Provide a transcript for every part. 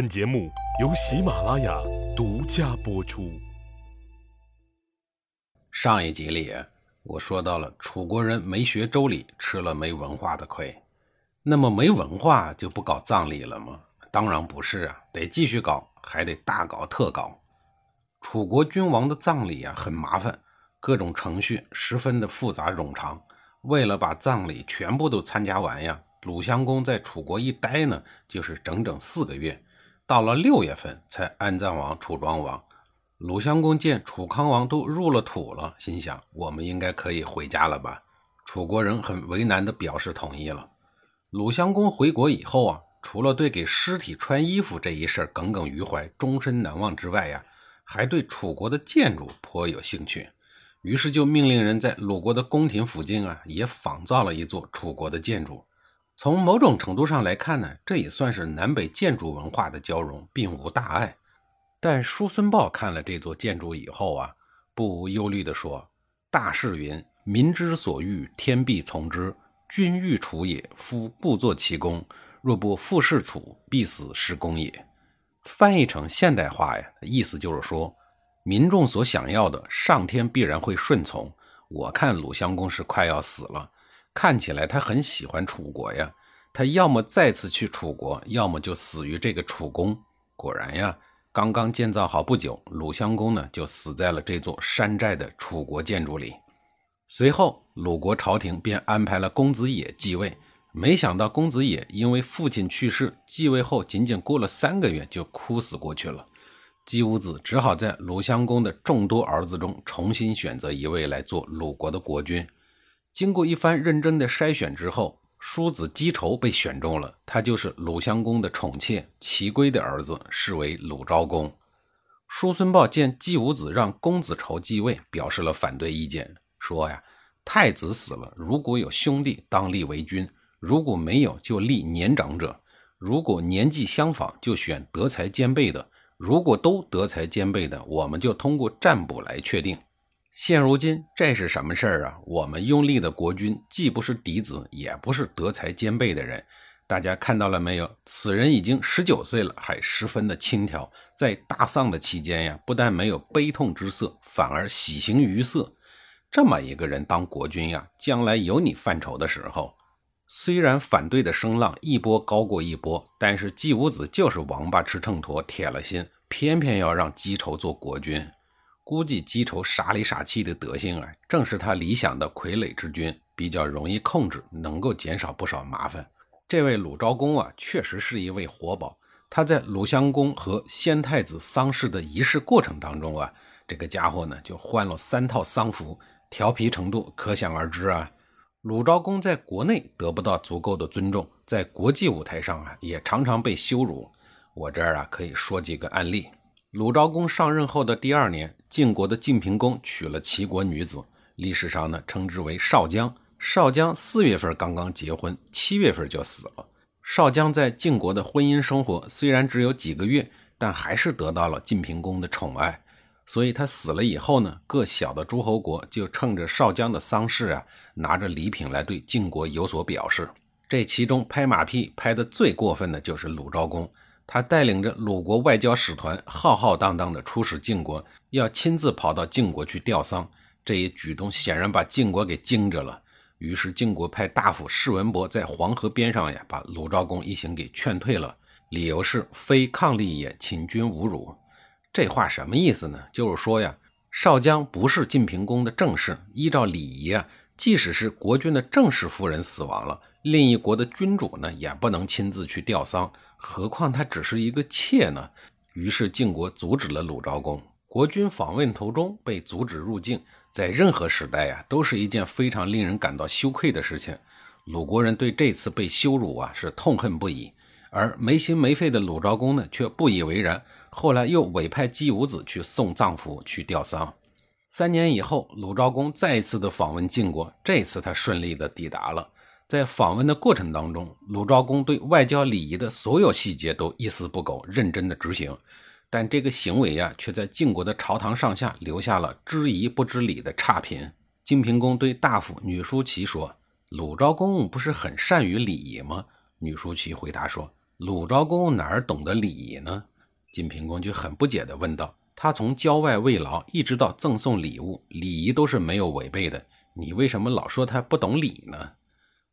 本节目由喜马拉雅独家播出。上一集里我说到了楚国人没学周礼，吃了没文化的亏。那么没文化就不搞葬礼了吗？当然不是啊，得继续搞，还得大搞特搞。楚国君王的葬礼很麻烦，各种程序十分的复杂冗长。为了把葬礼全部都参加完呀，鲁襄公在楚国一待呢，就是整整4个月。到了6月份才安葬王楚庄王。鲁襄公见楚康王都入了土了，心想我们应该可以回家了吧。楚国人很为难地表示同意了。鲁襄公回国以后除了对给尸体穿衣服这一事耿耿于怀，终身难忘之外还对楚国的建筑颇有兴趣。于是就命令人在鲁国的宫廷附近也仿造了一座楚国的建筑。从某种程度上来看呢，这也算是南北建筑文化的交融，并无大碍。但叔孙豹看了这座建筑以后不无忧虑地说：大士云，民之所欲，天必从之，君欲楚也，夫不作其功，若不复事楚，必死是功也。翻译成现代化意思就是说，民众所想要的，上天必然会顺从。我看鲁襄公是快要死了，看起来他很喜欢楚国呀，他要么再次去楚国，要么就死于这个楚宫。果然呀，刚刚建造好不久，鲁襄公呢就死在了这座山寨的楚国建筑里。随后鲁国朝廷便安排了公子野继位，没想到公子野因为父亲去世，继位后仅仅过了3个月就枯死过去了。姬武子只好在鲁襄公的众多儿子中重新选择一位来做鲁国的国君。经过一番认真的筛选之后，叔子姬仇被选中了，他就是鲁襄公的宠妾齐归的儿子，是为鲁昭公。叔孙豹见姬武子让公子仇继位，表示了反对意见，说太子死了，如果有兄弟当立为君，如果没有就立年长者，如果年纪相仿就选德才兼备的，如果都德才兼备的，我们就通过占卜来确定。现如今这是什么事儿啊？我们拥立的国君既不是嫡子，也不是德才兼备的人。大家看到了没有？此人已经19岁了，还十分的轻佻，在大丧的期间不但没有悲痛之色，反而喜形于色。这么一个人当国君将来有你犯愁的时候。虽然反对的声浪一波高过一波，但是季武子就是王八吃秤砣，铁了心，偏偏要让姬仇做国君。估计姬仇傻里傻气的德性正是他理想的傀儡之君，比较容易控制，能够减少不少麻烦。这位鲁昭公确实是一位活宝，他在鲁襄公和先太子丧事的仪式过程当中这个家伙呢就换了3套丧服，调皮程度可想而知啊。鲁昭公在国内得不到足够的尊重，在国际舞台上也常常被羞辱。我这儿可以说几个案例。鲁昭公上任后的第2年，晋国的晋平公娶了齐国女子，历史上呢称之为少姜。少姜4月份刚刚结婚，7月份就死了。少姜在晋国的婚姻生活虽然只有几个月，但还是得到了晋平公的宠爱。所以他死了以后呢，各小的诸侯国就趁着少姜的丧事拿着礼品来对晋国有所表示。这其中拍马屁拍得最过分的就是鲁昭公。他带领着鲁国外交使团浩浩荡荡地出使晋国，要亲自跑到晋国去吊丧，这一举动显然把晋国给惊着了。于是晋国派大夫士文伯在黄河边上把鲁昭公一行给劝退了，理由是非抗力也，请君侮辱。这话什么意思呢？就是说少姜不是晋平公的正室，依照礼仪即使是国君的正室夫人死亡了，另一国的君主呢也不能亲自去吊丧，何况他只是一个妾呢？于是晋国阻止了鲁昭公。国君访问途中被阻止入境，在任何时代都是一件非常令人感到羞愧的事情。鲁国人对这次被羞辱是痛恨不已，而没心没肺的鲁昭公呢却不以为然，后来又委派姬武子去送葬服，去吊丧。3年以后，鲁昭公再一次的访问晋国，这次他顺利的抵达了。在访问的过程当中，鲁昭公对外交礼仪的所有细节都一丝不苟，认真的执行。但这个行为却在晋国的朝堂上下留下了知仪不知礼的差评。晋平公对大夫女舒淇说：“鲁昭公不是很善于礼仪吗？”女舒淇回答说：“鲁昭公哪儿懂得礼仪呢？晋平公就很不解地问道，他从郊外慰劳一直到赠送礼物，礼仪都是没有违背的，你为什么老说他不懂礼呢？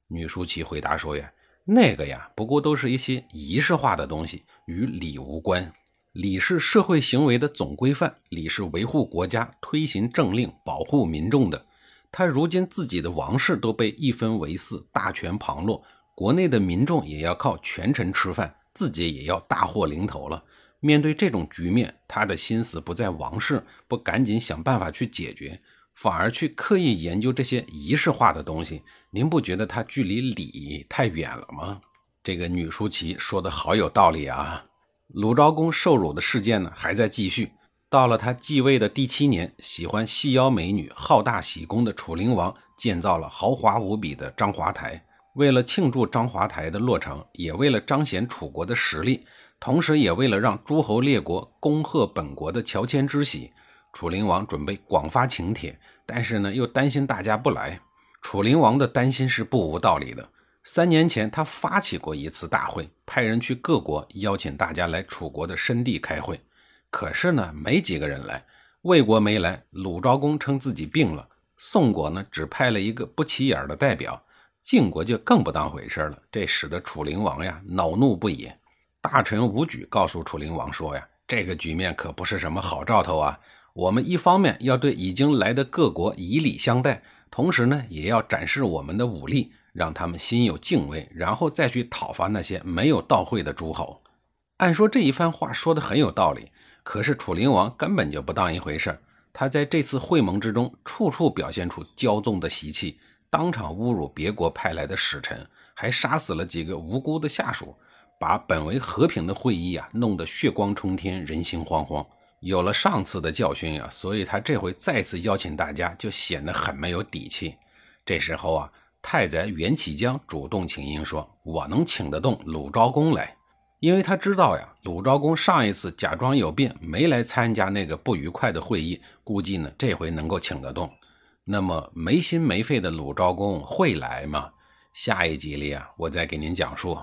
女叔齐回答说呀，那个呀，不过都是一些仪式化的东西，与礼无关。礼是社会行为的总规范，礼是维护国家、推行政令、保护民众的。他如今自己的王室都被一分为四，大权旁落，国内的民众也要靠权臣吃饭，自己也要大祸临头了。面对这种局面，他的心思不在王室，不赶紧想办法去解决，反而去刻意研究这些仪式化的东西，您不觉得他距离礼太远了吗？这个女叔齐说的好有道理啊。鲁昭公受辱的事件呢，还在继续。到了他继位的第7年，喜欢细腰美女、好大喜功的楚灵王建造了豪华无比的章华台。为了庆祝章华台的落成，也为了彰显楚国的实力，同时也为了让诸侯列国恭贺本国的乔迁之喜，楚灵王准备广发请帖，但是呢，又担心大家不来。楚灵王的担心是不无道理的。3年前，他发起过一次大会，派人去各国邀请大家来楚国的申地开会。可是呢，没几个人来。魏国没来，鲁昭公称自己病了。宋国呢，只派了一个不起眼的代表。晋国就更不当回事了，这使得楚灵王呀恼怒不已。大臣伍举告诉楚灵王说呀，这个局面可不是什么好兆头啊。我们一方面要对已经来的各国以礼相待，同时呢，也要展示我们的武力，让他们心有敬畏，然后再去讨伐那些没有到会的诸侯。按说这一番话说的很有道理，可是楚灵王根本就不当一回事。他在这次会盟之中，处处表现出骄纵的习气，当场侮辱别国派来的使臣，还杀死了几个无辜的下属，把本为和平的会议啊弄得血光冲天，人心惶惶。有了上次的教训啊，所以他这回再次邀请大家就显得很没有底气。这时候啊，太宰袁启江主动请缨说，我能请得动鲁昭公来。因为他知道呀，鲁昭公上一次假装有病没来参加那个不愉快的会议，估计呢这回能够请得动。那么没心没肺的鲁昭公会来吗？下一集里啊，我再给您讲述。